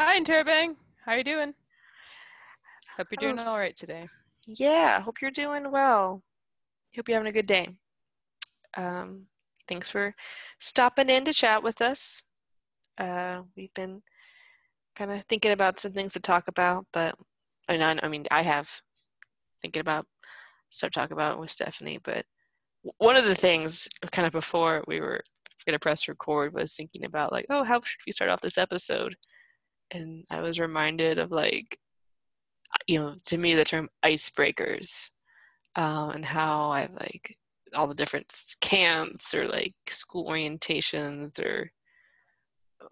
Hi, Interbang. How are you doing? Hope you're doing all right today. Yeah, hope you're doing well. Hope you're having a good day. Thanks for stopping in to chat with us. We've been kind of thinking about some things to talk about, but I have thinking about stuff to talk about with Stephanie, but one of the things kind of before we were going to press record was thinking about like, oh, how should we start off this episode? And I was reminded of like, you know, to me, the term icebreakers and how I like all the different camps or like school orientations or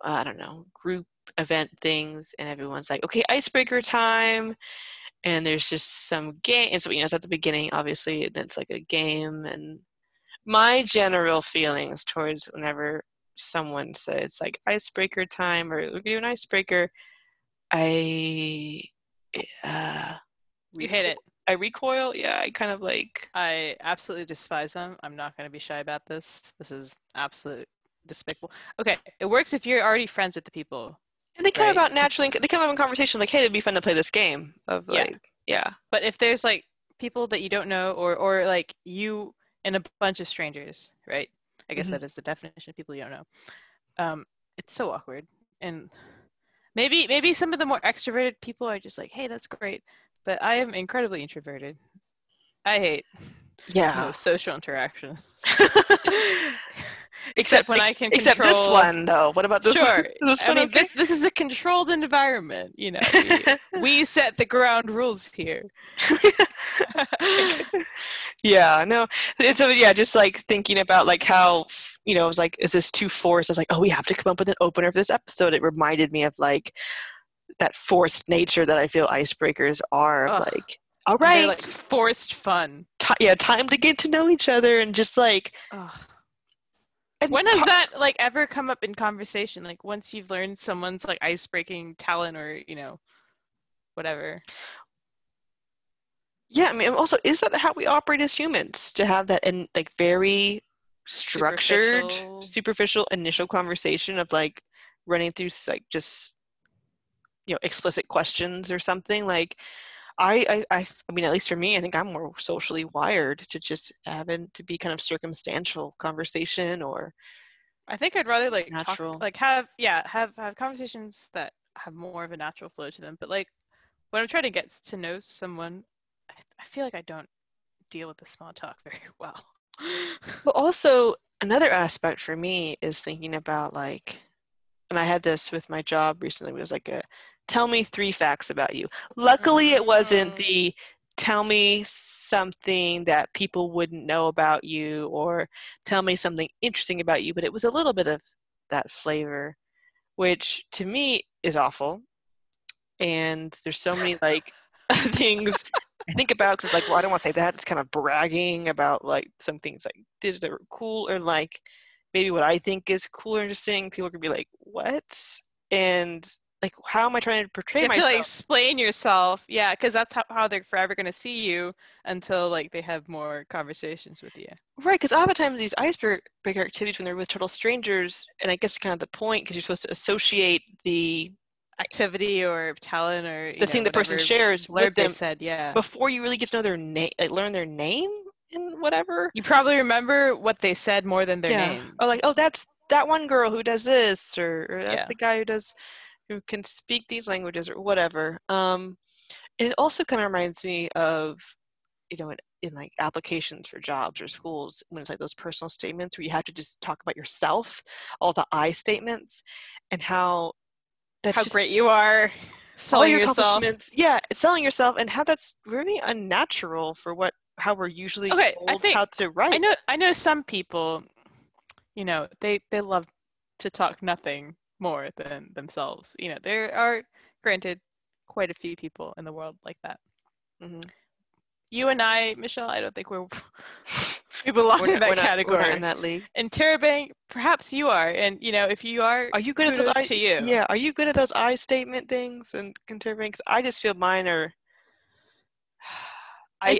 I don't know, group event things, and everyone's like, okay, icebreaker time, and there's just some game, and so, you know, it's at the beginning, obviously, and it's like a game, and my general feelings towards whenever someone says, like, icebreaker time, or we're gonna do an icebreaker, you hate it. I recoil, yeah, I kind of like... I absolutely despise them. I'm not gonna be shy about this. This is absolute despicable. Okay, it works if you're already friends with the people. And they come about naturally, they come up in conversation like, hey, it'd be fun to play this game of like, yeah. But if there's like people that you don't know or like you and a bunch of strangers, right? I guess that is the definition of people you don't know. It's so awkward. And maybe some of the more extroverted people are just like, hey, that's great. But I am incredibly introverted. I hate social interaction. Except when I can control... Except this one, though. What about this one? Sure. I mean, okay? this is a controlled environment, you know. We set the ground rules here. Yeah, no. So, yeah, just, like, thinking about, like, how, you know, I was like, is this too forced? I was like, oh, we have to come up with an opener for this episode. It reminded me of, like, that forced nature that I feel icebreakers are. Ugh. Like, all right. Like, forced fun. Time to get to know each other and just, like... Ugh. When has that like ever come up in conversation? Like once you've learned someone's like ice breaking talent or, you know, whatever. Yeah, I mean, also, is that how we operate as humans? To have that in like very structured, superficial initial conversation of like running through like just, you know, explicit questions or something. Like I mean, at least for me, I think I'm more socially wired to just be kind of circumstantial conversation, or I think I'd rather like natural. Talk, like have conversations that have more of a natural flow to them. But like when I'm trying to get to know someone, I feel like I don't deal with the small talk very well. But also another aspect for me is thinking about like, and I had this with my job recently. It was like a tell me three facts about you. Luckily, it wasn't the tell me something that people wouldn't know about you or tell me something interesting about you, but it was a little bit of that flavor, which to me is awful. And there's so many like things I think about because it's like, well, I don't want to say that. It's kind of bragging about like some things like did that were cool or like maybe what I think is cool or interesting. People could be like, what? And like, how am I trying to portray myself? You have to, like, explain yourself. Yeah, because that's how they're forever going to see you until, like, they have more conversations with you. Right, because oftentimes these icebreaker activities when they're with total strangers, and I guess kind of the point, because you're supposed to associate the activity or talent or you know, thing the person shares with them before you really get to know their name, like, learn their name and whatever. You probably remember what they said more than their name. Or, like, oh, that's that one girl who does this, or that's the guy who does... who can speak these languages or whatever. And it also kind of reminds me of, you know, in like applications for jobs or schools, when it's like those personal statements where you have to just talk about yourself, all the I statements, and how that's how great you are, selling yourself. Yeah, selling yourself, and how that's really unnatural for how we're usually told how to write. I know some people, you know, they love to talk nothing more than themselves. You know, there are, granted, quite a few people in the world like that. Mm-hmm. You and I, Michelle, I don't think we belong in that category. We're not in that league. And Interbang, perhaps you are. And you know, if you are you good at those I, to you? Yeah, are you good at those I statement things? And Interbang, I just feel mine are.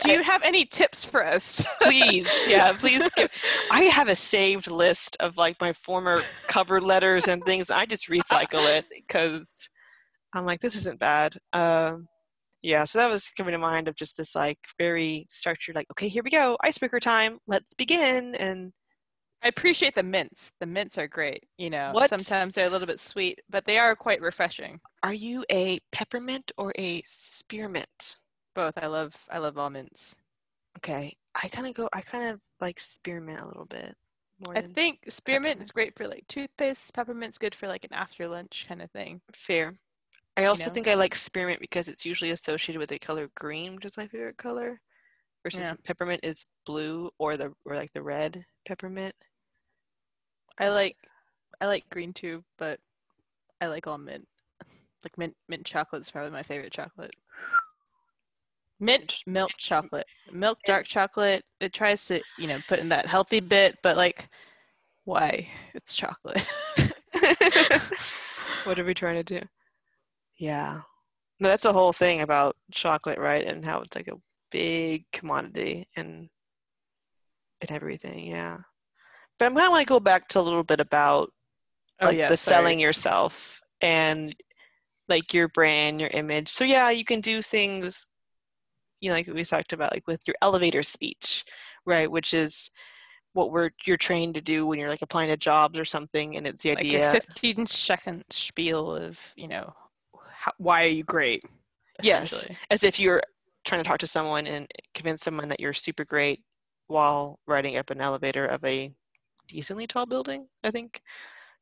Do you have any tips for us? Please. Yeah, please. I have a saved list of like my former cover letters and things. I just recycle it because I'm like, this isn't bad. Yeah, so that was coming to mind of just this like very structured, like, okay, here we go, icebreaker time, let's begin. And I appreciate the mints. The mints are great. You know, sometimes they're a little bit sweet, but they are quite refreshing. Are you a peppermint or a spearmint? Both. I love all mints. Okay. I kind of like spearmint a little bit more. I think spearmint is great for like toothpaste. Peppermint's good for like an after lunch kind of thing. Fair. I also think I like spearmint because it's usually associated with the color green, which is my favorite color, versus peppermint is blue or like the red peppermint. I like green too, but I like all mint. Like mint chocolate is probably my favorite chocolate. Mint milk chocolate, milk dark chocolate. It tries to, you know, put in that healthy bit, but like, why? It's chocolate. What are we trying to do? Yeah, no, that's the whole thing about chocolate, right? And how it's like a big commodity and everything. Yeah, but I'm gonna want to go back to a little bit about selling yourself and like your brand, your image. So yeah, you can do things, you know, like we talked about, like with your elevator speech, right? Which is what you're trained to do when you're like applying to jobs or something, and it's the idea like a 15-second spiel of, you know, why are you great? Yes, as if you're trying to talk to someone and convince someone that you're super great while riding up an elevator of a decently tall building, I think.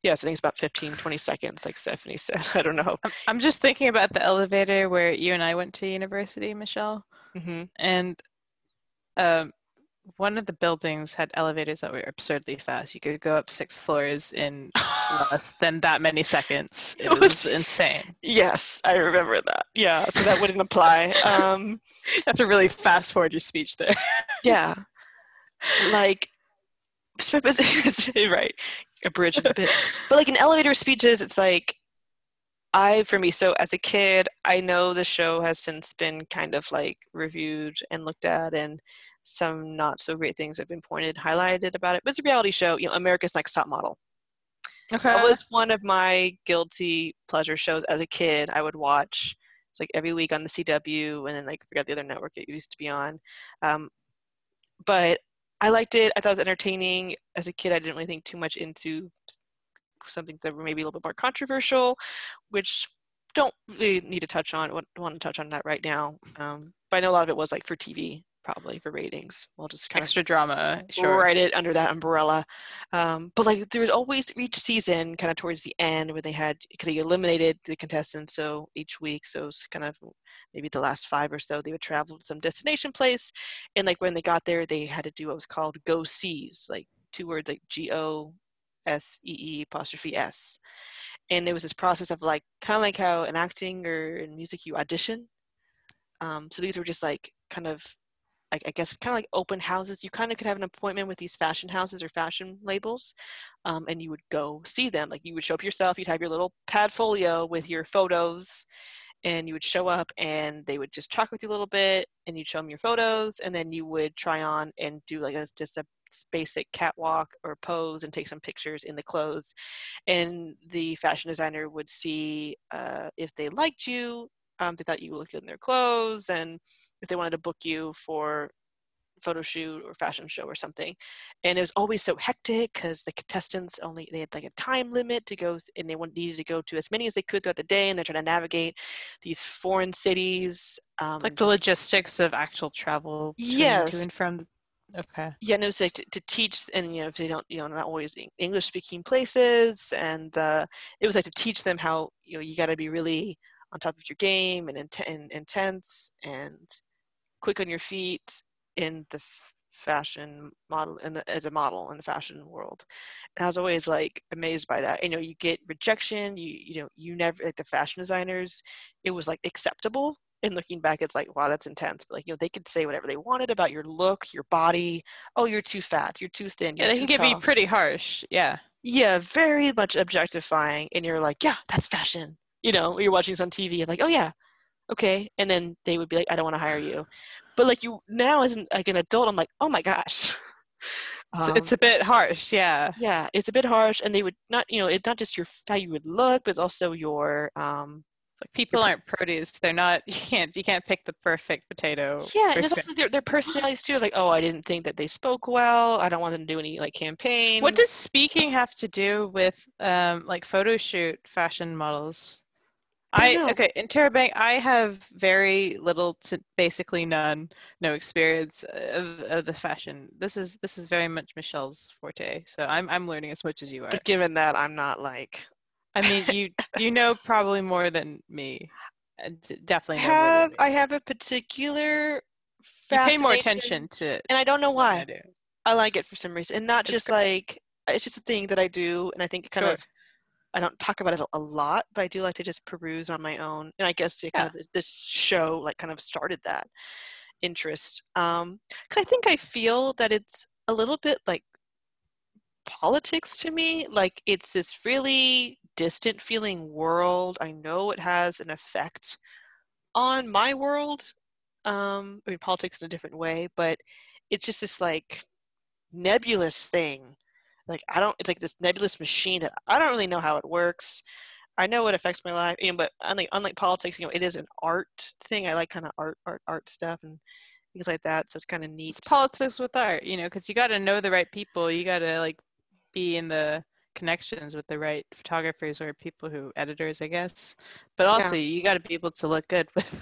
Yes, I think it's about 15-20 seconds, like Stephanie said. I don't know. I'm just thinking about the elevator where you and I went to university, Michelle. Mm-hmm. And one of the buildings had elevators that were absurdly fast. You could go up 6 floors in less than that many seconds. It was insane. Yes, I remember that. Yeah, so that wouldn't apply. You have to really fast forward your speech there. Yeah. Like, right, abridge a bit. But like in elevator speeches, it's like, so as a kid, I know the show has since been kind of like reviewed and looked at, and some not so great things have been highlighted about it. But it's a reality show, you know, America's Next Top Model. Okay. That was one of my guilty pleasure shows as a kid. I would watch, it's like every week on the CW, and then like forgot the other network it used to be on. But I liked it. I thought it was entertaining. As a kid, I didn't really think too much into something that were maybe a little bit more controversial, which don't really need to touch on. Want to touch on that right now. But I know a lot of it was like for TV, probably for ratings. We'll just kind of extra drama, sure, write it under that umbrella. But like there was always each season kind of towards the end where they had, because they eliminated the contestants so each week, so it's kind of maybe the last 5 or so, they would travel to some destination place, and like when they got there they had to do what was called go sees, like 2 words, like GOSEE'S, and it was this process of like kind of like how in acting or in music you audition. So these were just like kind of like, I guess kind of like open houses. You kind of could have an appointment with these fashion houses or fashion labels, and you would go see them. Like you would show up yourself, you'd have your little pad folio with your photos, and you would show up and they would just talk with you a little bit, and you'd show them your photos, and then you would try on and do like just a basic catwalk or pose and take some pictures in the clothes. And the fashion designer would see if they liked you, they thought you looked good in their clothes, and if they wanted to book you for photo shoot or fashion show or something. And it was always so hectic because the contestants they had like a time limit to go, and they needed to go to as many as they could throughout the day, and they're trying to navigate these foreign cities. Like the logistics of actual travel. Yes. To and from. Okay. Yeah, and it was like to teach, and you know, if they don't, you know, not always English speaking places, and it was like to teach them how, you know, you got to be really on top of your game and intense and quick on your feet in the fashion model as a model in the fashion world. And I was always like amazed by that. You know, you get rejection, you know, you never, like the fashion designers, it was like acceptable. And looking back, it's like, wow, that's intense. But like, you know, they could say whatever they wanted about your look, your body. Oh, you're too fat, you're too thin. You're too tall. They can be pretty harsh. Yeah. Yeah, very much objectifying. And you're like, yeah, that's fashion. You know, you're watching this on TV and like, oh yeah, okay. And then they would be like, I don't want to hire you. But like you now as like an adult, I'm like, oh my gosh. It's a bit harsh. Yeah. Yeah. It's a bit harsh. And they would not, you know, it's not just how you would look, but it's also your Like people aren't produce. They're not, you can't pick the perfect potato. Yeah, and it's also their personalities too. Like, oh, I didn't think that they spoke well. I don't want them to do any like campaign. What does speaking have to do with like photo shoot fashion models? Okay, Interbang, I have very little to basically no experience of the fashion. This is very much Michelle's forte. So I'm learning as much as you are. But given that I'm not like I mean, you know probably more than me. Definitely know more than me. I have a particular fascination. You pay more attention to it. And I don't know why. I like it for some reason. And not just like, it's just a thing that I do. And I think it kind of, I don't talk about it a lot, but I do like to just peruse on my own. And I guess kind of this show like kind of started that interest. I think I feel that it's a little bit like politics to me. Like it's this really distant feeling world. I know it has an effect on my world. I mean, politics in a different way, but it's just this like nebulous thing. Like it's like this nebulous machine that I don't really know how it works. I know it affects my life, but unlike politics, it is an art thing. I like kind of art stuff and things like that. So it's kind of neat. It's politics with art, because you got to know the right people. You got to like be in the connections with the right photographers or editors, I guess, but also you got to be able to look good with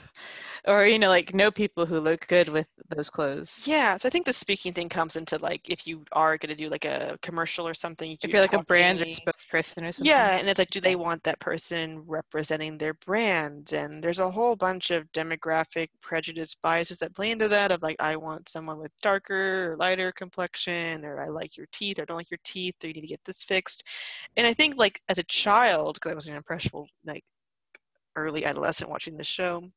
or like know people who look good with those clothes. So I think the speaking thing comes into like if you are going to do like a commercial or something, if you're like a brand or spokesperson or something, and it's like, do they want that person representing their brand? And there's a whole bunch of demographic prejudice biases that play into that of like, I want someone with darker or lighter complexion, or I like your teeth or I don't like your teeth, or you need to get this fixed. And I think like as a child, because I was an impressionable like early adolescent watching this show,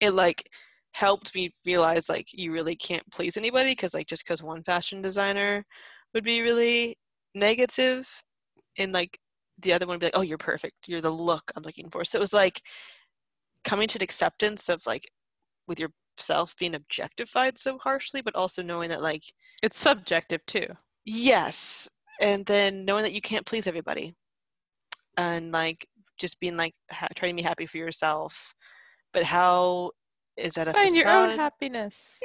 it like helped me realize like you really can't please anybody, because like just because one fashion designer would be really negative and like the other one would be like, oh, you're perfect, you're the look I'm looking for. So it was like coming to an acceptance of like with yourself being objectified so harshly, but also knowing that like it's subjective too. Yes. And then knowing that you can't please everybody, and like just being like trying to be happy for yourself, but how is that a facade? Find your own happiness,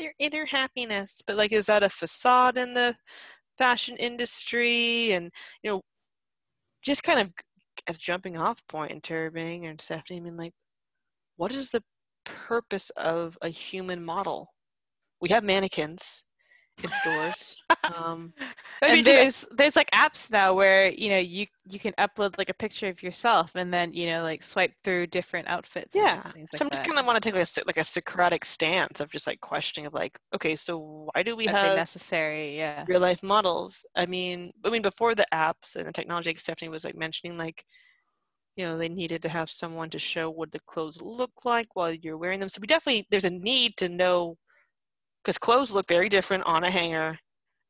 your inner happiness. But like, is that a facade in the fashion industry? And just kind of as jumping off point, and Interbang and Stephanie, like, what is the purpose of a human model? We have mannequins in stores. And there's like apps now where you can upload like a picture of yourself and then like swipe through different outfits. So I'm just kind of want to take like a Socratic stance of just like questioning of like, okay, so why do we have necessary real life models? I mean before the apps and the technology, like Stephanie was like mentioning, like they needed to have someone to show what the clothes look like while you're wearing them. So we definitely, there's a need to know, because clothes look very different on a hanger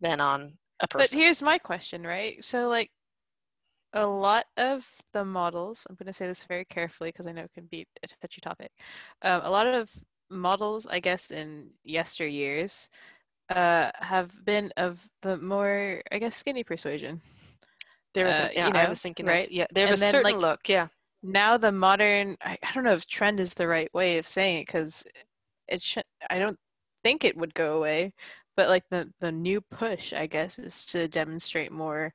than on a person. But here's my question, right? So like a lot of the models, I'm going to say this very carefully because I know it can be a touchy topic. A lot of models, I guess, in yesteryears have been of the more, I guess, skinny persuasion. I was thinking that. Right? Yeah, they have a certain look, yeah. Now the modern, I don't know if trend is the right way of saying it, because I don't think it would go away, but like the new push, I guess, is to demonstrate more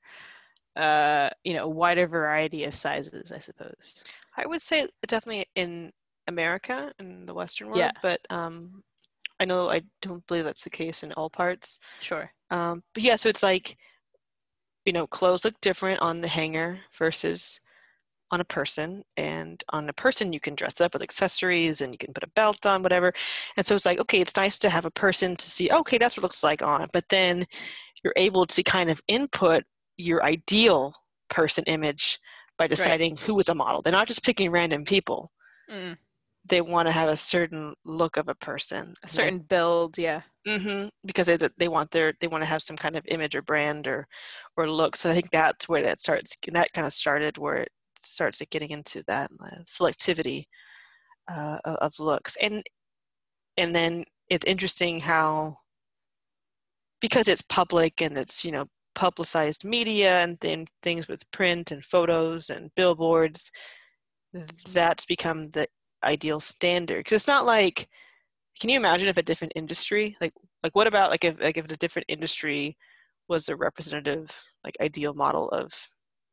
a wider variety of sizes, I suppose. I would say definitely in America, in the Western world, but I know I don't believe that's the case in all parts. Sure. But yeah, so it's like clothes look different on the hanger versus on a person, and on a person you can dress up with accessories and you can put a belt on, whatever. And so it's like, okay, it's nice to have a person to see, okay, that's what it looks like on, but then you're able to kind of input your ideal person image by deciding who is a model. They're not just picking random people. They want to have a certain look of a person, a certain build. Because they want to have some kind of image or brand or look. So I think that's where that starts, and that kind of started where it starts getting into that selectivity of looks. And then it's interesting how, because it's public and it's publicized media and things with print and photos and billboards, that's become the ideal standard. Because it's not like, can you imagine if a different industry, like what about like if a different industry was the representative like ideal model of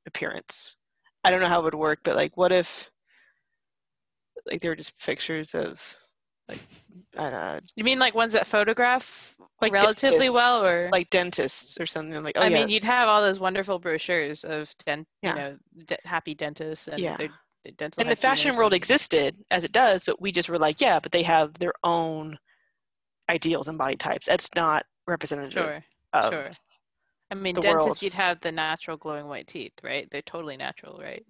appearance? I don't know how it would work, but like what if like there were just pictures of like, I don't know. You mean like ones that photograph like relatively dentists, well, or like dentists or something? Like, oh, I mean, you'd have all those wonderful brochures of happy dentists and their dental. And the fashion world existed as it does, but we just were like, yeah, but they have their own ideals and body types. That's not representative. Sure. I mean, dentists, world. You'd have the natural glowing white teeth, right? They're totally natural, right?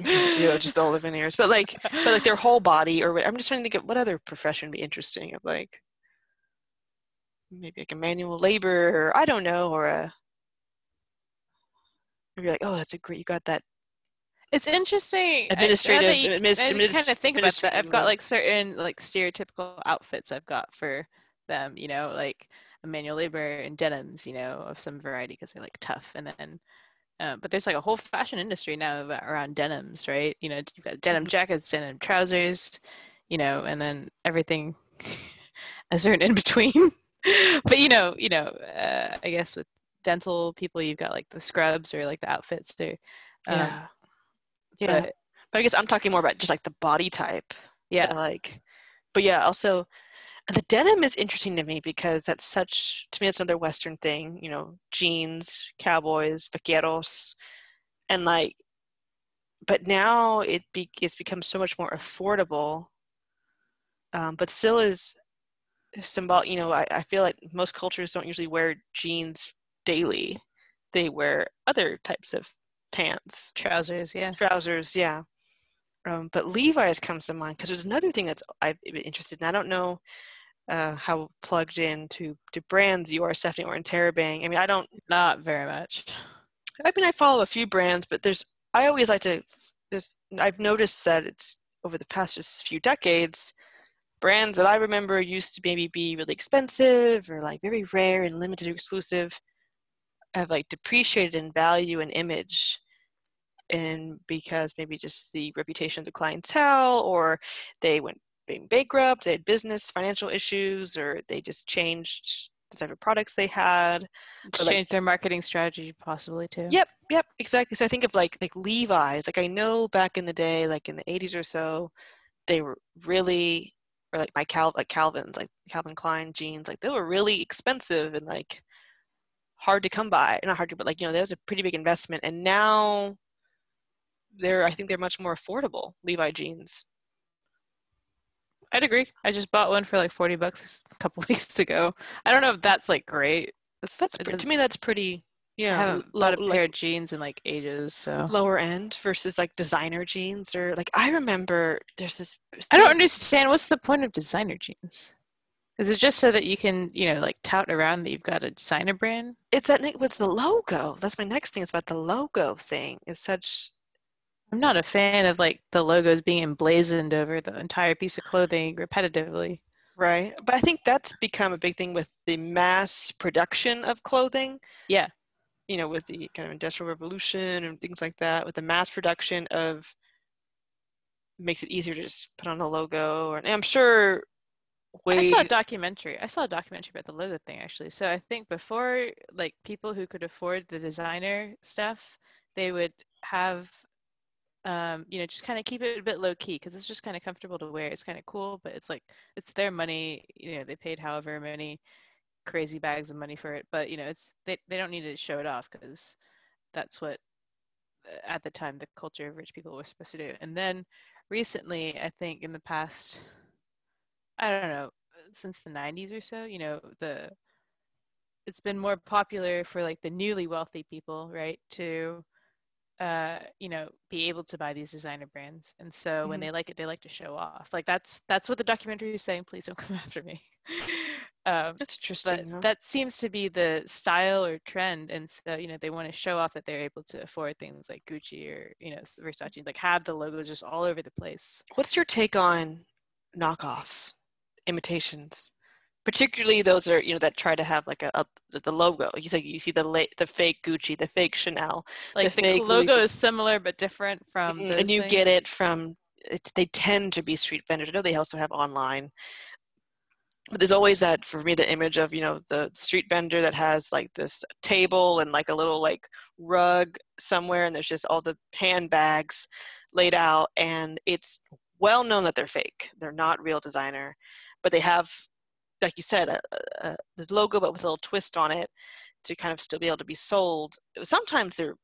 Just all live in ears, but like their whole body, or I'm just trying to think of what other profession would be interesting, of like maybe like a manual labor, or I don't know, or a maybe like, oh, that's a great, you got that. It's interesting. Administrative. I kind of think about that. I've got like certain like stereotypical outfits I've got for them, you know, like manual labor and denims, you know, of some variety because they're like tough. And then but there's like a whole fashion industry now around denims, right? You know, you've got denim jackets, denim trousers, you know, and then everything a certain in between. But you know, I guess with dental people, you've got like the scrubs or like the outfits too. But I guess I'm talking more about just like the body type. Yeah. Also, the denim is interesting to me because that's another Western thing, you know, jeans, cowboys, vaqueros, and like, but now it's become so much more affordable, but still is symbolic. You know, I feel like most cultures don't usually wear jeans daily. They wear other types of pants. Trousers. But Levi's comes to mind because there's another thing that's I've been interested in. I don't know how plugged in to brands you are, Stephanie, or Interbang. I mean, not very much. I mean, I follow a few brands, but I've noticed that it's over the past just few decades, brands that I remember used to maybe be really expensive or like very rare and limited exclusive have like depreciated in value and image. And because maybe just the reputation of the clientele, or they went being bankrupt, they had business, financial issues, or they just changed the type of products they had. Changed like, their marketing strategy possibly too. Yep, exactly. So I think of like Levi's, like I know back in the day, like in the 80s or so, they were really, or like Calvin's, like Calvin Klein jeans, like they were really expensive and like hard to come by. Not hard to, but like, you know, that was a pretty big investment. And now I think they're much more affordable, Levi jeans. I'd agree. I just bought one for like $40 a couple weeks ago. I don't know if that's like great. To me, that's pretty. Yeah, I haven't bought a pair of jeans in like ages. So lower end versus like designer jeans, or like I remember there's this. I don't understand. What's the point of designer jeans? Is it just so that you can, you know, like tout around that you've got a designer brand? It's that. What's the logo? That's my next thing. It's about the logo thing. It's such. I'm not a fan of like the logos being emblazoned over the entire piece of clothing repetitively. Right. But I think that's become a big thing with the mass production of clothing. Yeah. You know, with the kind of industrial revolution and things like that, with the mass production of makes it easier to just put on a logo. Or, and I'm sure I saw a documentary about the logo thing actually. So I think before like people who could afford the designer stuff, they would have you know, just kind of keep it a bit low key because it's just kind of comfortable to wear. It's kind of cool, but it's like it's their money. You know, they paid however many crazy bags of money for it, but you know, they don't need to show it off because that's what at the time the culture of rich people was supposed to do. And then recently, I think in the past, I don't know, since the 90s or so, you know, it's been more popular for like the newly wealthy people, right, to you know, be able to buy these designer brands, and so when they like it, they like to show off. Like that's what the documentary is saying. Please don't come after me. That's interesting. Huh? That seems to be the style or trend, and so you know they want to show off that they're able to afford things like Gucci or you know Versace. Like have the logos just all over the place. What's your take on knockoffs, imitations? particularly those are, you know, that try to have like the logo. You see the fake Gucci, the fake Chanel. Like the logo is similar but different from those and you things. Get it from, they tend to be street vendors. I know they also have online. But there's always that, for me, the image of, you know, the street vendor that has like this table and like a little like rug somewhere, and there's just all the handbags laid out, and it's well known that they're fake. They're not real designer, but they have, like you said, the logo but with a little twist on it to kind of still be able to be sold. Sometimes they're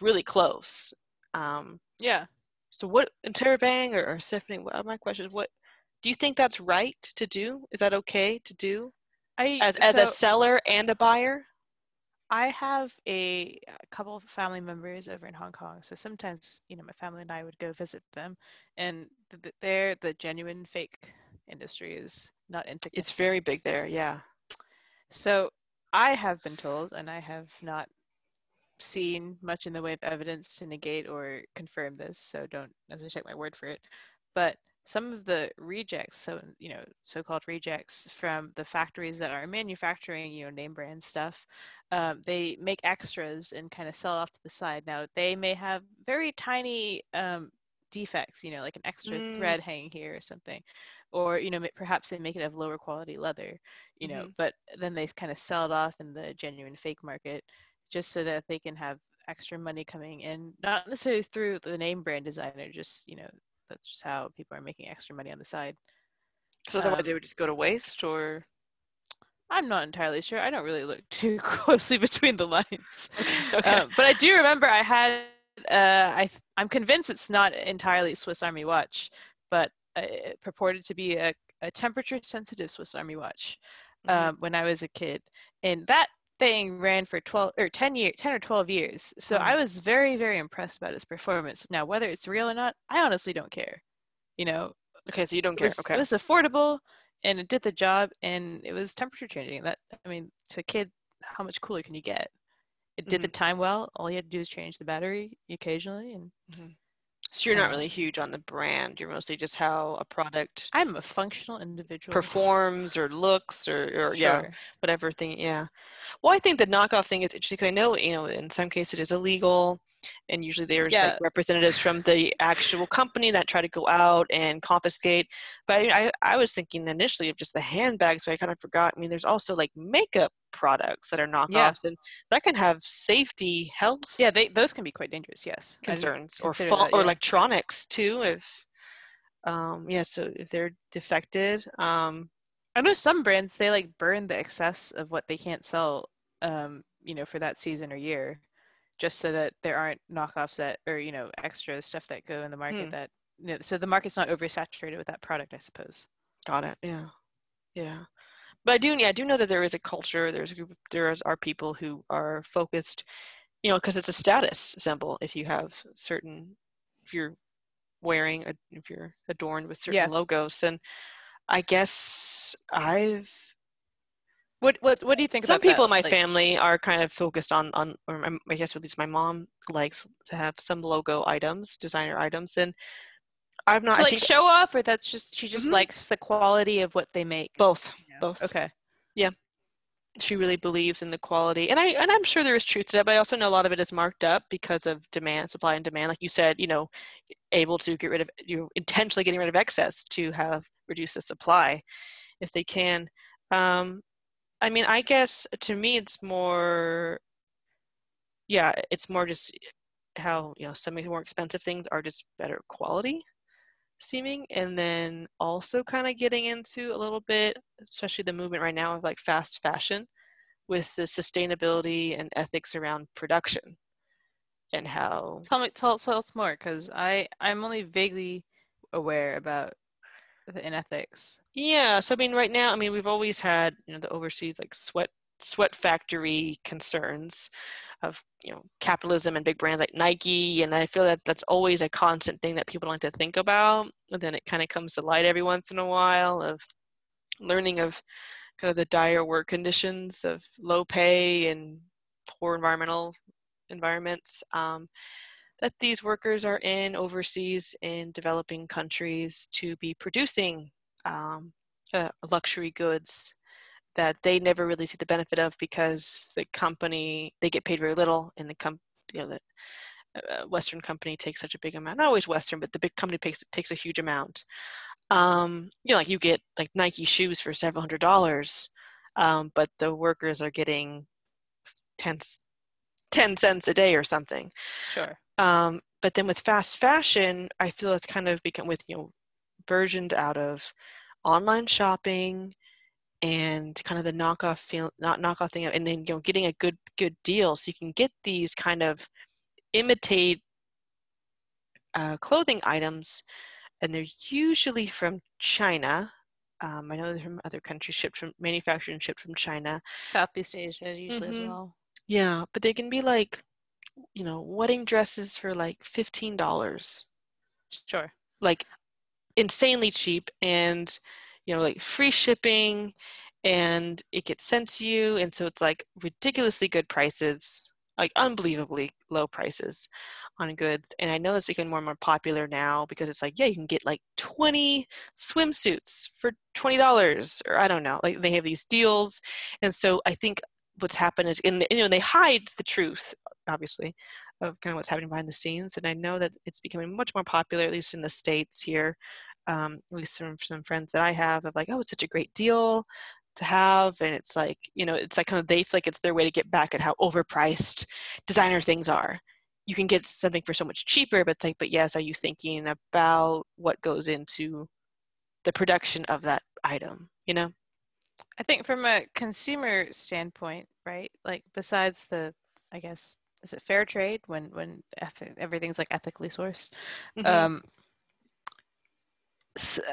really close. Yeah. So what, Interbang or Stephanie, my question is what, do you think that's right to do? Is that okay to do as a seller and a buyer? I have a couple of family members over in Hong Kong. So sometimes, you know, my family and I would go visit them, and there the genuine fake industry is not insignificant. It's very big there. Yeah. So I have been told, and I have not seen much in the way of evidence to negate or confirm this, so don't necessarily take my word for it, but some of the rejects, so, you know, so-called rejects from the factories that are manufacturing, you know, name brand stuff, they make extras and kind of sell off to the side. Now, they may have very tiny defects, you know, like an extra thread hanging here or something, or, you know, perhaps they make it of lower quality leather, you know, but then they kind of sell it off in the genuine fake market just so that they can have extra money coming in, not necessarily through the name brand designer, just, you know, that's just how people are making extra money on the side. So otherwise they would just go to waste, or? I'm not entirely sure. I don't really look too closely between the lines. Okay. But I do remember I had, I'm convinced it's not entirely Swiss Army Watch, but it purported to be a temperature sensitive Swiss Army Watch when I was a kid. And that thing ran for 10 or 12 years. So I was very, very impressed about its performance. Now, whether it's real or not, I honestly don't care, you know. Okay, so you don't care. Okay. It was affordable, and it did the job, and it was temperature changing. That, I mean, to a kid, how much cooler can you get? It did the time well. All you had to do is change the battery occasionally. And so you're not really huge on the brand. You're mostly just how a product. I'm a functional individual. Performs or looks or sure. Yeah, whatever thing. Yeah. Well, I think the knockoff thing is interesting because I know, you know, in some cases it is illegal, and usually there's like representatives from the actual company that try to go out and confiscate. But I was thinking initially of just the handbags, but I kind of forgot. I mean, there's also like makeup products that are knockoffs, and that can have safety, health. Yeah, those can be quite dangerous. Yes, concerns or fault or electronics too. If so if they're defected. I know some brands they like burn the excess of what they can't sell, you know, for that season or year, just so that there aren't knockoffs that or you know extra stuff that go in the market that you know, so the market's not oversaturated with that product, I suppose. Got it. Yeah. But I do know that there is a culture. There's a group. There are people who are focused, you know, because it's a status symbol. If you have certain, if you're adorned with certain logos, and I guess I've. What do you think? Some about people in my family are kind of focused on, or I guess at least my mom likes to have some logo items, designer items, and. I'm not like show off, or that's just she just likes the quality of what they make. Both, you know? Both. Okay, yeah, she really believes in the quality, and I'm sure there is truth to that. But I also know a lot of it is marked up because of demand, supply and demand. Like you said, you know, able to get rid of intentionally getting rid of excess to have reduce the supply, if they can. I mean, I guess to me it's more, it's more just how you know some of the more expensive things are just better quality. Seeming, and then also kind of getting into a little bit, especially the movement right now of like fast fashion with the sustainability and ethics around production and how. Tell us more, because I'm only vaguely aware about the ethics. Yeah, so I mean right now, I mean we've always had, you know, the overseas like sweat factory concerns of, you know, capitalism and big brands like Nike, and I feel that that's always a constant thing that people don't like to think about, and then it kind of comes to light every once in a while of learning of kind of the dire work conditions of low pay and poor environmental environments that these workers are in overseas in developing countries to be producing luxury goods that they never really see the benefit of because the company, they get paid very little, and the Western company takes such a big amount. Not always Western, but the big company takes a huge amount. Like you get like Nike shoes for several $100s, but the workers are getting 10 cents a day or something. Sure. But then with fast fashion, I feel it's kind of become versioned out of online shopping and kind of the knockoff thing, and then getting a good deal, so you can get these kind of imitate clothing items, and they're usually from China. I know they're from other countries, manufactured and shipped from China. Southeast Asia usually as well. Yeah, but they can be like, wedding dresses for like $15. Sure. Like insanely cheap, and like free shipping, and it gets sent to you, and so it's like ridiculously good prices, like unbelievably low prices on goods. And I know it's becoming more and more popular now because it's like, yeah, you can get like 20 swimsuits for $20, or I don't know, like they have these deals. And so I think what's happened is, they hide the truth, obviously, of kind of what's happening behind the scenes. And I know that it's becoming much more popular, at least in the States here, at least from some friends that I have, of like, oh, it's such a great deal to have. And it's like, it's like kind of, they feel like it's their way to get back at how overpriced designer things are. You can get something for so much cheaper, but it's like, but yes, are you thinking about what goes into the production of that item, I think from a consumer standpoint, right? Like besides the, I guess, is it fair trade when everything's like ethically sourced?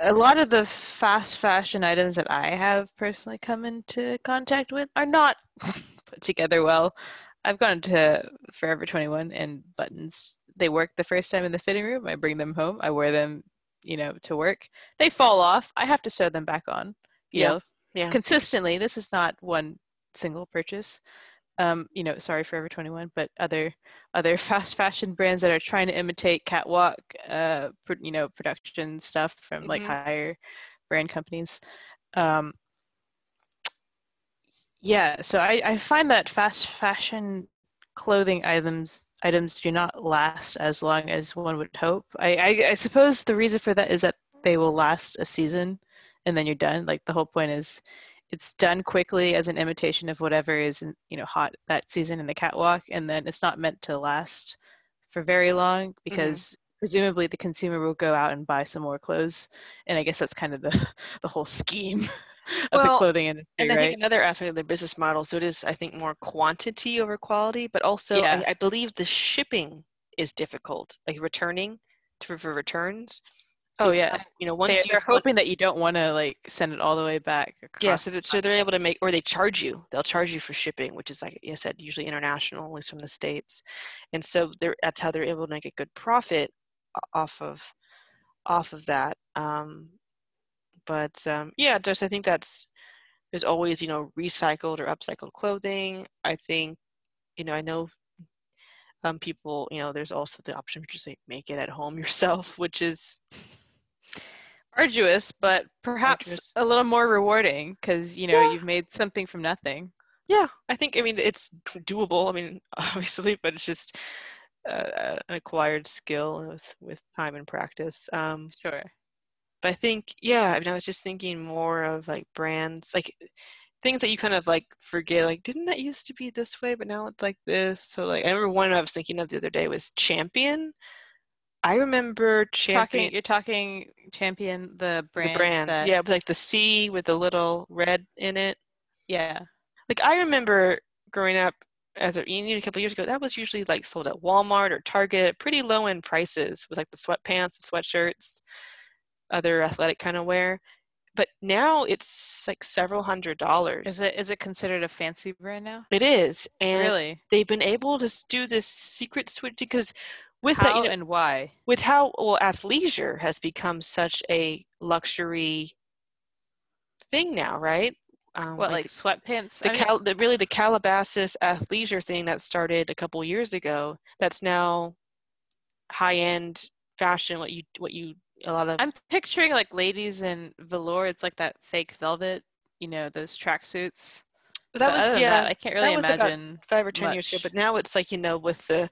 A lot of the fast fashion items that I have personally come into contact with are not put together well. I've gone to Forever 21 and buttons. They work the first time in the fitting room. I bring them home. I wear them, to work. They fall off. I have to sew them back on, consistently. This is not one single purchase. Sorry, Forever 21, but other fast fashion brands that are trying to imitate catwalk, production stuff from like higher brand companies. So I find that fast fashion clothing items do not last as long as one would hope. I suppose the reason for that is that they will last a season and then you're done. Like the whole point is, it's done quickly as an imitation of whatever is, hot that season in the catwalk, and then it's not meant to last for very long because presumably the consumer will go out and buy some more clothes, and I guess that's kind of the whole scheme of the clothing industry, and I think another aspect of their business model. So it is, I think, more quantity over quality, but also I believe the shipping is difficult, like returning for returns. So once you're hoping that you don't want to like send it all the way back. So they're able to make, or they'll charge you for shipping, which is like I said, usually international, at least from the States. And so that's how they're able to make a good profit off of that. I think there's always, recycled or upcycled clothing. I think, I know people, there's also the option to just like make it at home yourself, which is arduous, but perhaps a little more rewarding because you've made something from nothing. I think it's doable, obviously, but it's just an acquired skill with time and practice. Sure. But I think I was just thinking more of like brands, like things that you kind of like forget, like didn't that used to be this way but now it's like this. So like I remember one I was thinking of the other day was Champion. I remember Champion. You're talking Champion, the brand. The brand, but like the C with the little red in it. Yeah. Like I remember growing up as a couple of years ago, that was usually like sold at Walmart or Target at pretty low end prices with like the sweatpants, the sweatshirts, other athletic kind of wear. But now it's like several $100s. Is it considered a fancy brand now? It is. And really? They've been able to do this secret switch because with how that, and why? With how athleisure has become such a luxury thing now, right? Like sweatpants? The Calabasas athleisure thing that started a couple years ago. That's now high-end fashion. A lot of. I'm picturing like ladies in velour. It's like that fake velvet. you know, those tracksuits. That but was, yeah, that, I can't really imagine. 5 or 10 much. Years ago, but now it's like, you know, with the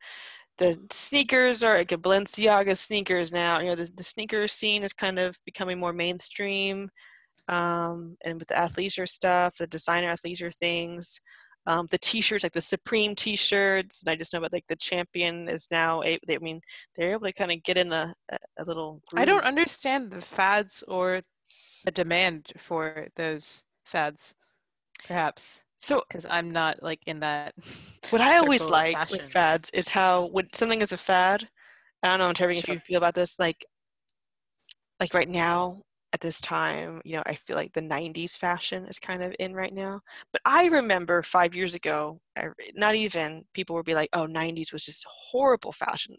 sneakers or like a Balenciaga sneakers now, you know, the sneaker scene is kind of becoming more mainstream. And with the athleisure stuff, the designer athleisure things, the t-shirts, like the Supreme t-shirts. And I just know about like the Champion is now, they're able to kind of get in a little groove. I don't understand the fads or the demand for those fads, perhaps. So, because I'm not like in that. What I always like fashion. With fads is how when something is a fad, I don't know, Terry, if you feel about this, like right now at this time, you know, I feel like the 90s fashion is kind of in right now. But I remember 5 years ago, not even, people would be like, oh, 90s was just horrible fashion.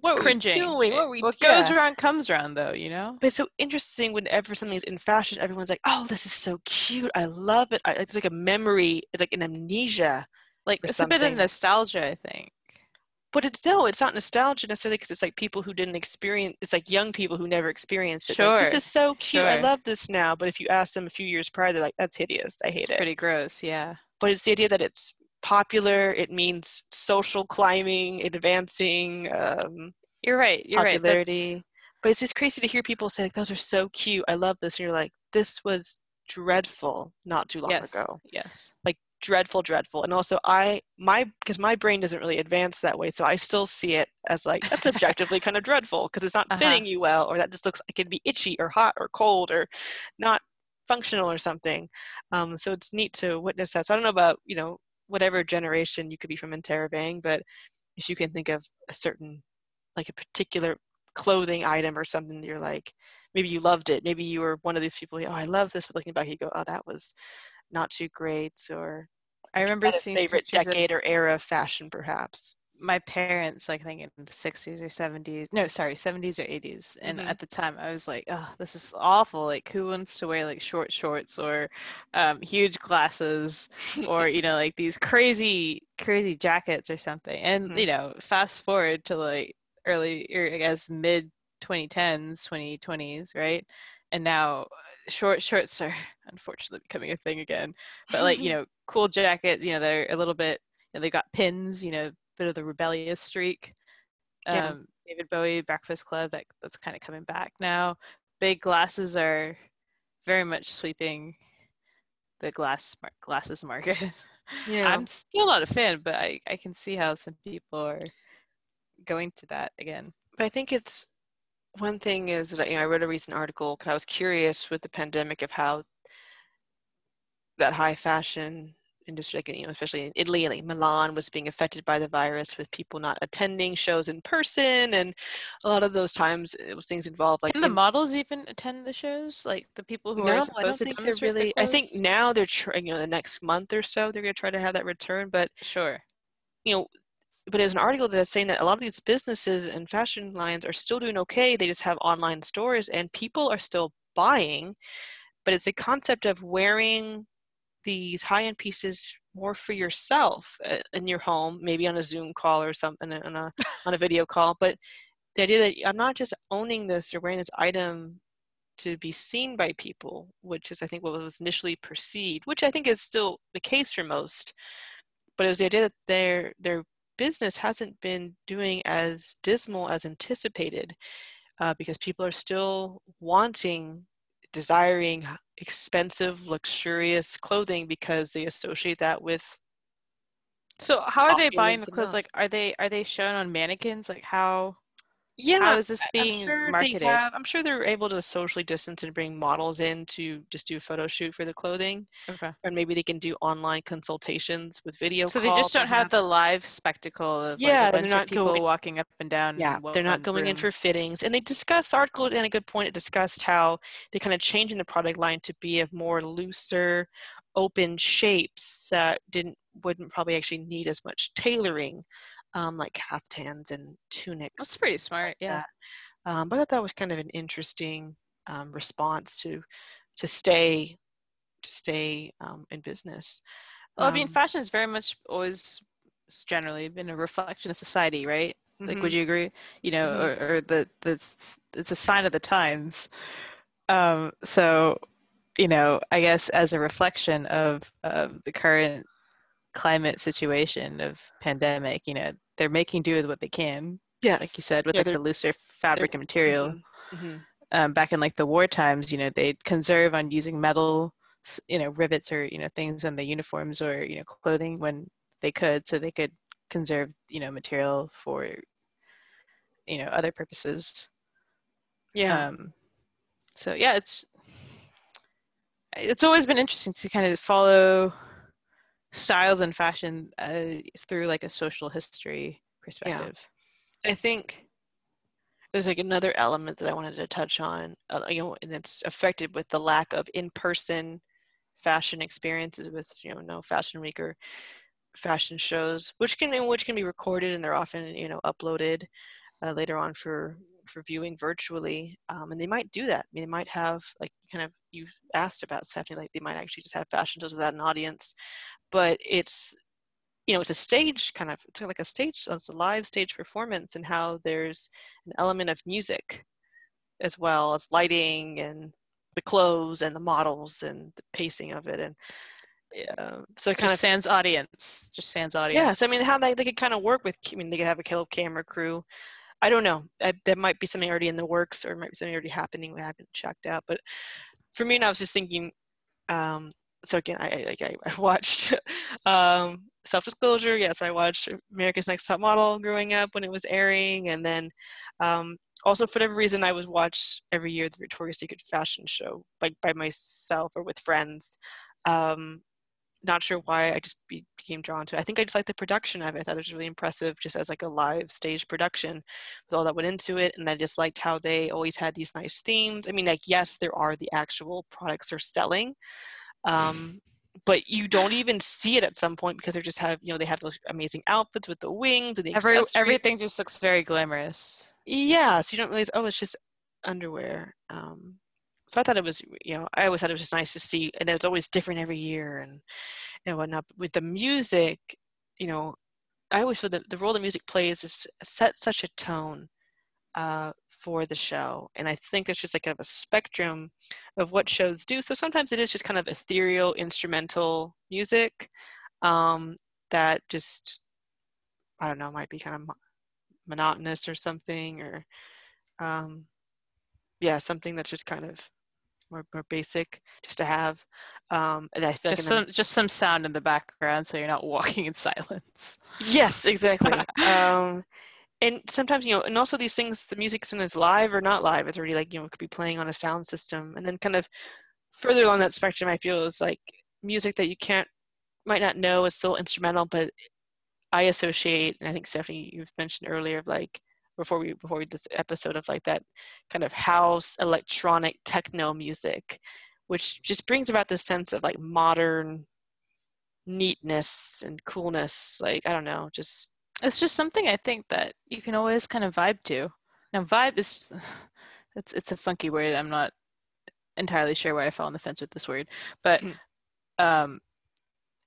What were we doing? What goes around comes around, though, you know? But it's so interesting whenever something's in fashion, everyone's like, oh, this is so cute. I love it. It's like a memory. It's like an amnesia. Like, it's a bit of nostalgia, I think. But it's not nostalgia necessarily, because it's like people who didn't experience, it's like young people who never experienced it. Sure. Like, this is so cute. Sure. I love this now. But if you ask them a few years prior, they're like, that's hideous. I hate it. It's pretty gross. Yeah. But it's the idea that it's popular. It means social climbing, advancing. You're right. You're popularity. Right. But it's just crazy to hear people say, like, those are so cute. I love this. And you're like, this was dreadful not too long ago. Yes. Like, dreadful. And also because my brain doesn't really advance that way, so I still see it as like, that's objectively kind of dreadful because it's not fitting you well, or that just looks like it'd be itchy or hot or cold or not functional or something. So it's neat to witness that. So I don't know about, you know, whatever generation you could be from in Interbang, but if you can think of a certain, like a particular clothing item or something that you're like, maybe you loved it, maybe you were one of these people, oh, I love this, but looking back you go, oh, that was not too great. Or I remember seeing favorite decade or era of fashion, perhaps. My parents, like, I think in the 60s or 70s. No, sorry, 70s or 80s. And at the time, I was like, oh, this is awful. Like, who wants to wear, like, short shorts or huge glasses or, you know, like, these crazy jackets or something. And, you know, fast forward to, like, early, or I guess, mid-2010s, 2020s, right? And now short shorts are unfortunately becoming a thing again, but like, you know, cool jackets, you know, they're a little bit, you know, they got pins, you know, a bit of the rebellious streak. David Bowie, Breakfast Club, that's kind of coming back now. Big glasses are very much sweeping the glasses market. Yeah, I'm still not a fan, but I can see how some people are going to that again. But I think it's one thing is that, you know, I read a recent article because I was curious with the pandemic of how that high fashion industry, like, you know, especially in Italy and like Milan, was being affected by the virus with people not attending shows in person, and a lot of those times it was things involved like. Can the models even attend the shows? Like the people who are supposed to demonstrate their clothes? I think now they're trying. You know, the next month or so they're going to try to have that return, but you know. But there's an article that's saying that a lot of these businesses and fashion lines are still doing okay. They just have online stores and people are still buying. But it's the concept of wearing these high-end pieces more for yourself in your home, maybe on a Zoom call or something, on a video call. But the idea that I'm not just owning this or wearing this item to be seen by people, which is, I think, what was initially perceived, which I think is still the case for most. But it was the idea that they're business hasn't been doing as dismal as anticipated because people are still desiring expensive, luxurious clothing because they associate that with. So how are they buying the clothes? Like, are they shown on mannequins? Like how? Yeah, how is this being marketed? I'm sure they're able to socially distance and bring models in to just do a photo shoot for the clothing. Okay. Or maybe they can do online consultations with video calls. So they just don't have the live spectacle of like a bunch of people walking up and down. Yeah, they're not going in for fittings. And they discussed, the article and a good point, it discussed how they're kind of changing the product line to be of more looser, open shapes that wouldn't probably actually need as much tailoring. Like caftans and tunics. That's pretty smart, like that. But I thought that was kind of an interesting response to stay in business. Well, I mean, fashion has very much always generally been a reflection of society, right? Like, would you agree? You know, or it's a sign of the times. So you know, I guess as a reflection of the current climate situation of pandemic, you know, they're making do with what they can. Yes. Like you said, with like the looser fabric and material. Mm-hmm. Back in like the war times, you know, they'd conserve on using metal, you know, rivets or, you know, things on the uniforms or, you know, clothing when they could, so they could conserve, you know, material for, you know, other purposes. Yeah. So yeah, it's always been interesting to kind of follow styles and fashion through like a social history perspective. Yeah. I think there's like another element that I wanted to touch on, you know, and it's affected with the lack of in-person fashion experiences with, you know, no fashion week or fashion shows, which can be recorded, and they're often, you know, uploaded later on for viewing virtually, and they might do that. I mean, they might have, like, kind of, you asked about, Stephanie, like, they might actually just have fashion shows without an audience, but it's, you know, it's a stage kind of, it's like a stage, it's a live stage performance, and how there's an element of music as well as lighting and the clothes and the models and the pacing of it, and so it kind of sans audience, Yeah, so I mean, how they could kind of work with, I mean, they could have a camera crew. I don't know. That might be something already in the works, or it might be something already happening. We haven't checked out. But for me, and I was just thinking. So again, I watched self disclosure. Yes, I watched America's Next Top Model growing up when it was airing, and then also for whatever reason, I would watch every year the Victoria's Secret fashion show, like by myself or with friends. Not sure why, I just became drawn to it. I think I just liked the production of it. I thought it was really impressive, just as like a live stage production with all that went into it. And I just liked how they always had these nice themes. I mean, like, yes, there are the actual products they're selling, but you don't even see it at some point, because they just have, you know, they have those amazing outfits with the wings and the accessories. Everything just looks very glamorous. Yeah, so you don't realize, oh, it's just underwear. So I thought it was, you know, I always thought it was just nice to see, and it's always different every year and whatnot. But with the music, you know, I always feel that the role that music plays is set such a tone for the show. And I think there's just like kind of a spectrum of what shows do. So sometimes it is just kind of ethereal, instrumental music that just, I don't know, might be kind of monotonous or something, or something that's just kind of more basic, just to have, and I feel just like some sound in the background, so you're not walking in silence. Yes, exactly. And sometimes, you know, and also these things, the music sometimes live or not live, it's already like, you know, it could be playing on a sound system. And then kind of further along that spectrum, I feel, is like music that you might not know is still instrumental, but I associate, and I think Stephanie, you've mentioned earlier, like, before we this episode, of like that kind of house electronic techno music, which just brings about this sense of like modern neatness and coolness. Like, I don't know, just, it's just something I think that you can always kind of vibe to. Now, vibe is it's a funky word. I'm not entirely sure where I fell on the fence with this word, but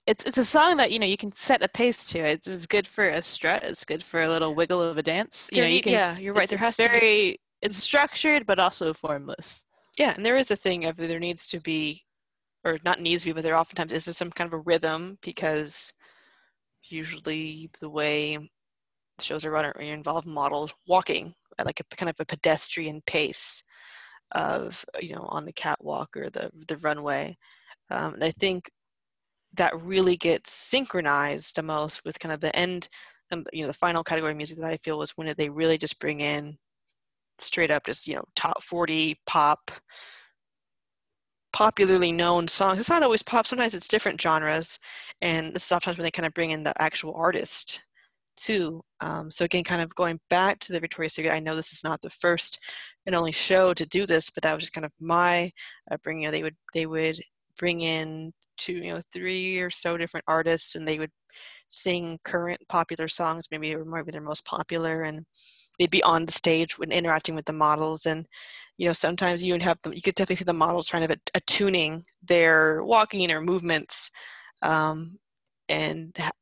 it's a song that, you know, you can set a pace to. It's good for a strut. It's good for a little wiggle of a dance. You know, you can, yeah, you're right. There has to be. It's structured, but also formless. Yeah, and there is a thing of there needs to be, or not needs to be, but there oftentimes is some kind of a rhythm, because usually the way shows are run, you involve models walking at like a kind of a pedestrian pace of, you know, on the catwalk or the runway, and I think that really gets synchronized the most with kind of the end, and, you know, the final category of music that I feel was when they really just bring in straight up just, you know, top 40 pop, popularly known songs. It's not always pop. Sometimes it's different genres, and this is oftentimes when they kind of bring in the actual artist too. So again, kind of going back to the Victoria's Secret, I know this is not the first and only show to do this, but that was just kind of my upbringing. You know, they would bring in two, you know, three or so different artists, and they would sing current popular songs, maybe their most popular, and they'd be on the stage when interacting with the models. And, you know, sometimes you would have them, you could definitely see the models trying to attuning their walking or movements, and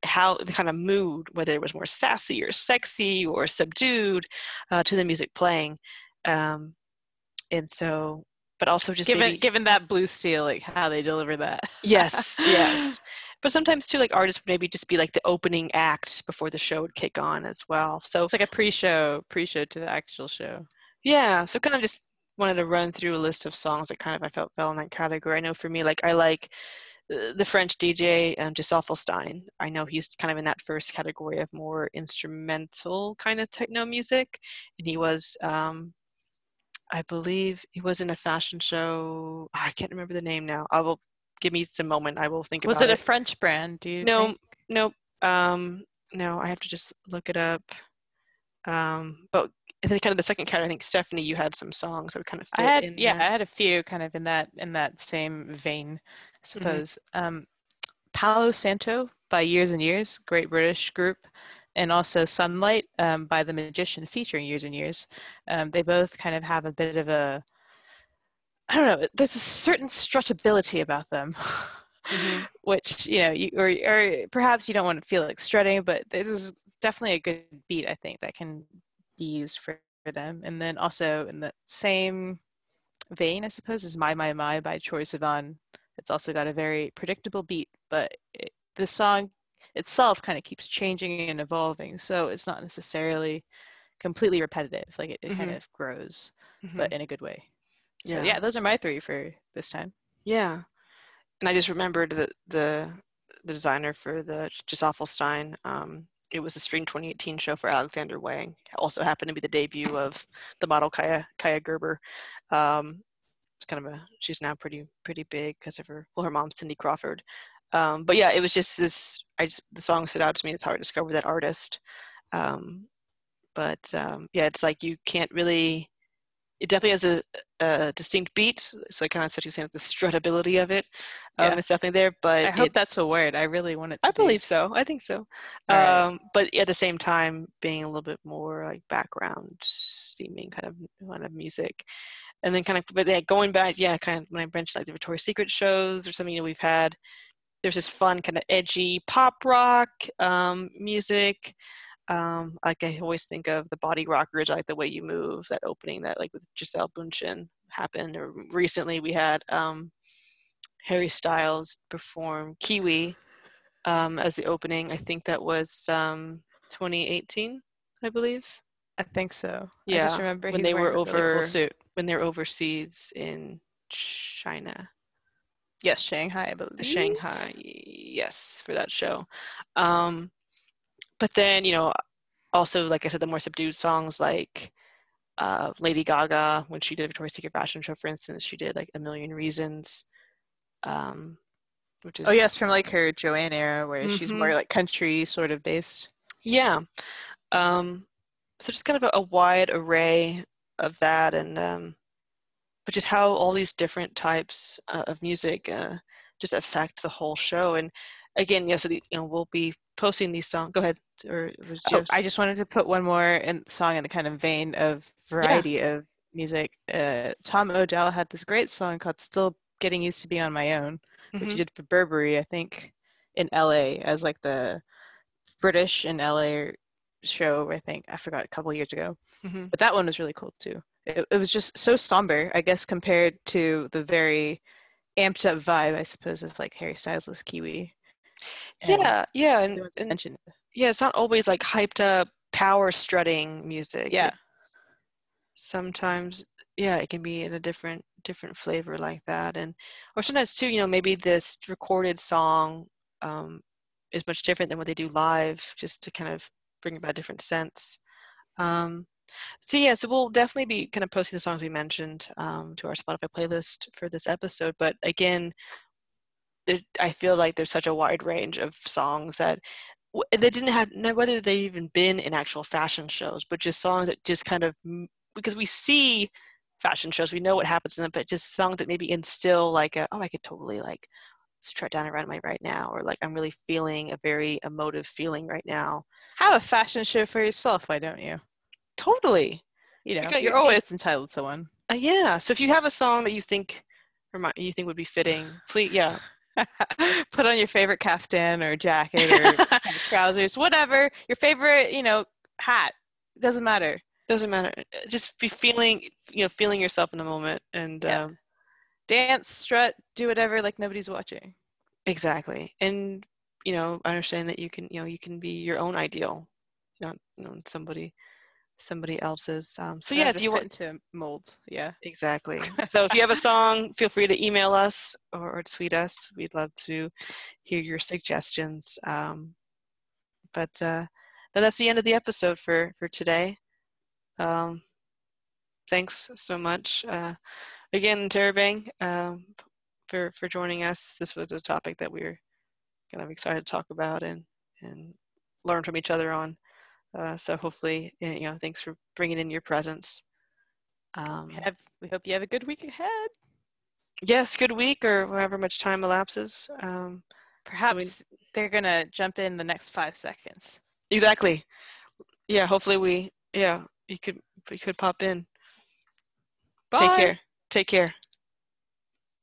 how the kind of mood, whether it was more sassy or sexy or subdued, to the music playing. And so but also just given that blue steel, like how they deliver that. Yes, yes. But sometimes too, like artists would maybe just be like the opening act before the show would kick on as well. So it's like a pre-show to the actual show. Yeah. So kind of just wanted to run through a list of songs that kind of I felt fell in that category. I know for me, like I like the French DJ Gesaffelstein. I know he's kind of in that first category of more instrumental kind of techno music, and he was. I believe he was in a fashion show. I can't remember the name now. I will. Give me some moment. I will think about it. Was it a French brand? Do you think? No. No, I have to just look it up. But I think kind of the second category, I think, Stephanie, you had some songs that would kind of fit in. Yeah, I had a few kind of in that same vein, I suppose. Mm-hmm. Palo Santo by Years and Years, great British group. And also Sunlight by The Magician featuring Years and Years. They both kind of have a bit of a, I don't know, there's a certain strutability about them, mm-hmm. which, you know, or perhaps you don't want to feel like strutting, but this is definitely a good beat, I think, that can be used for them. And then also in the same vein, I suppose, is My, My, My by Troye Sivan. It's also got a very predictable beat, but the song itself kind of keeps changing and evolving, so it's not necessarily completely repetitive. Like, it mm-hmm. kind of grows, mm-hmm. but in a good way. Yeah. So yeah, those are my three for this time. Yeah. And I just remembered that the designer for the Gesaffelstein, it was the Spring 2018 show for Alexander Wang. It also happened to be the debut of the model Kaya Gerber. It's kind of she's now pretty big because of her mom, Cindy Crawford. But yeah, it was just this, the song stood out to me. It's how I discovered that artist. Yeah, it's like you can't really, it definitely has a distinct beat, so I kind of started saying the strutability of it. Yeah. It's definitely there, but I hope that's a word. I really want it to be. Believe so. I think so. Right. But at the same time, being a little bit more like background seeming kind of music, and then going back, kind of when I mentioned like the Victoria's Secret shows or something we've had. There's this fun kind of edgy pop rock music. Like I always think of the Body Rockers, like The Way You Move, that opening that like with Gisele Bündchen happened. Or recently we had Harry Styles perform Kiwi as the opening. I think that was 2018, I believe. I think so. Yeah, I just remember when they were when they're overseas in China. Yes, Shanghai, I believe. Shanghai, yes, for that show. But then, you know, also, like I said, the more subdued songs like Lady Gaga, when she did a Victoria's Secret fashion show, for instance, she did like A Million Reasons. Which is... Oh, yes, from like her Joanne era where mm-hmm. she's more like country sort of based. Yeah. So just kind of a wide array of that, and but just how all these different types of music just affect the whole show. And again, yeah, so we'll be posting these songs. Go ahead. I just wanted to put one more song in the kind of vein of variety of music. Tom Odell had this great song called Still Getting Used to Be on My Own, mm-hmm. which he did for Burberry, I think, in LA, as like the British in LA show, I think. I forgot, a couple years ago. Mm-hmm. But that one was really cool too. It was just so somber, I guess, compared to the very amped up vibe, I suppose, of like Harry Styles' Kiwi. Yeah, and yeah, it's not always like hyped up power strutting music. Yeah, sometimes it can be in a different flavor like that, or sometimes too, maybe this recorded song is much different than what they do live, just to kind of bring about a different sense. So we'll definitely be kind of posting the songs we mentioned to our Spotify playlist for this episode. But again, I feel like there's such a wide range of songs that they didn't have, whether they've even been in actual fashion shows, but just songs that just kind of, because we see fashion shows, we know what happens in them, but just songs that maybe instill like, I could totally like strut down around my right now, or like I'm really feeling a very emotive feeling right now. Have a fashion show for yourself, why don't you? Totally. You're always entitled to one. So if you have a song that you think would be fitting, please, put on your favorite caftan or jacket or trousers, whatever your favorite, hat. Doesn't matter. Just be feeling yourself in the moment, and dance, strut, do whatever, like nobody's watching. Exactly. And, you know, I understand that you can, you know, you can be your own ideal, not, you know, somebody else's. So yeah, if you want to mold. Yeah, exactly. So if you have a song, feel free to email us or tweet us. We'd love to hear your suggestions. But that's the end of the episode for today. Thanks so much. Again, Interbang, for joining us. This was a topic that we were kind of excited to talk about and learn from each other on. So hopefully, you know, thanks for bringing in your presence. We hope you have a good week ahead. Yes, good week, or however much time elapses. Perhaps they're going to jump in the next 5 seconds. Exactly. Yeah, hopefully we could pop in. Bye. Take care.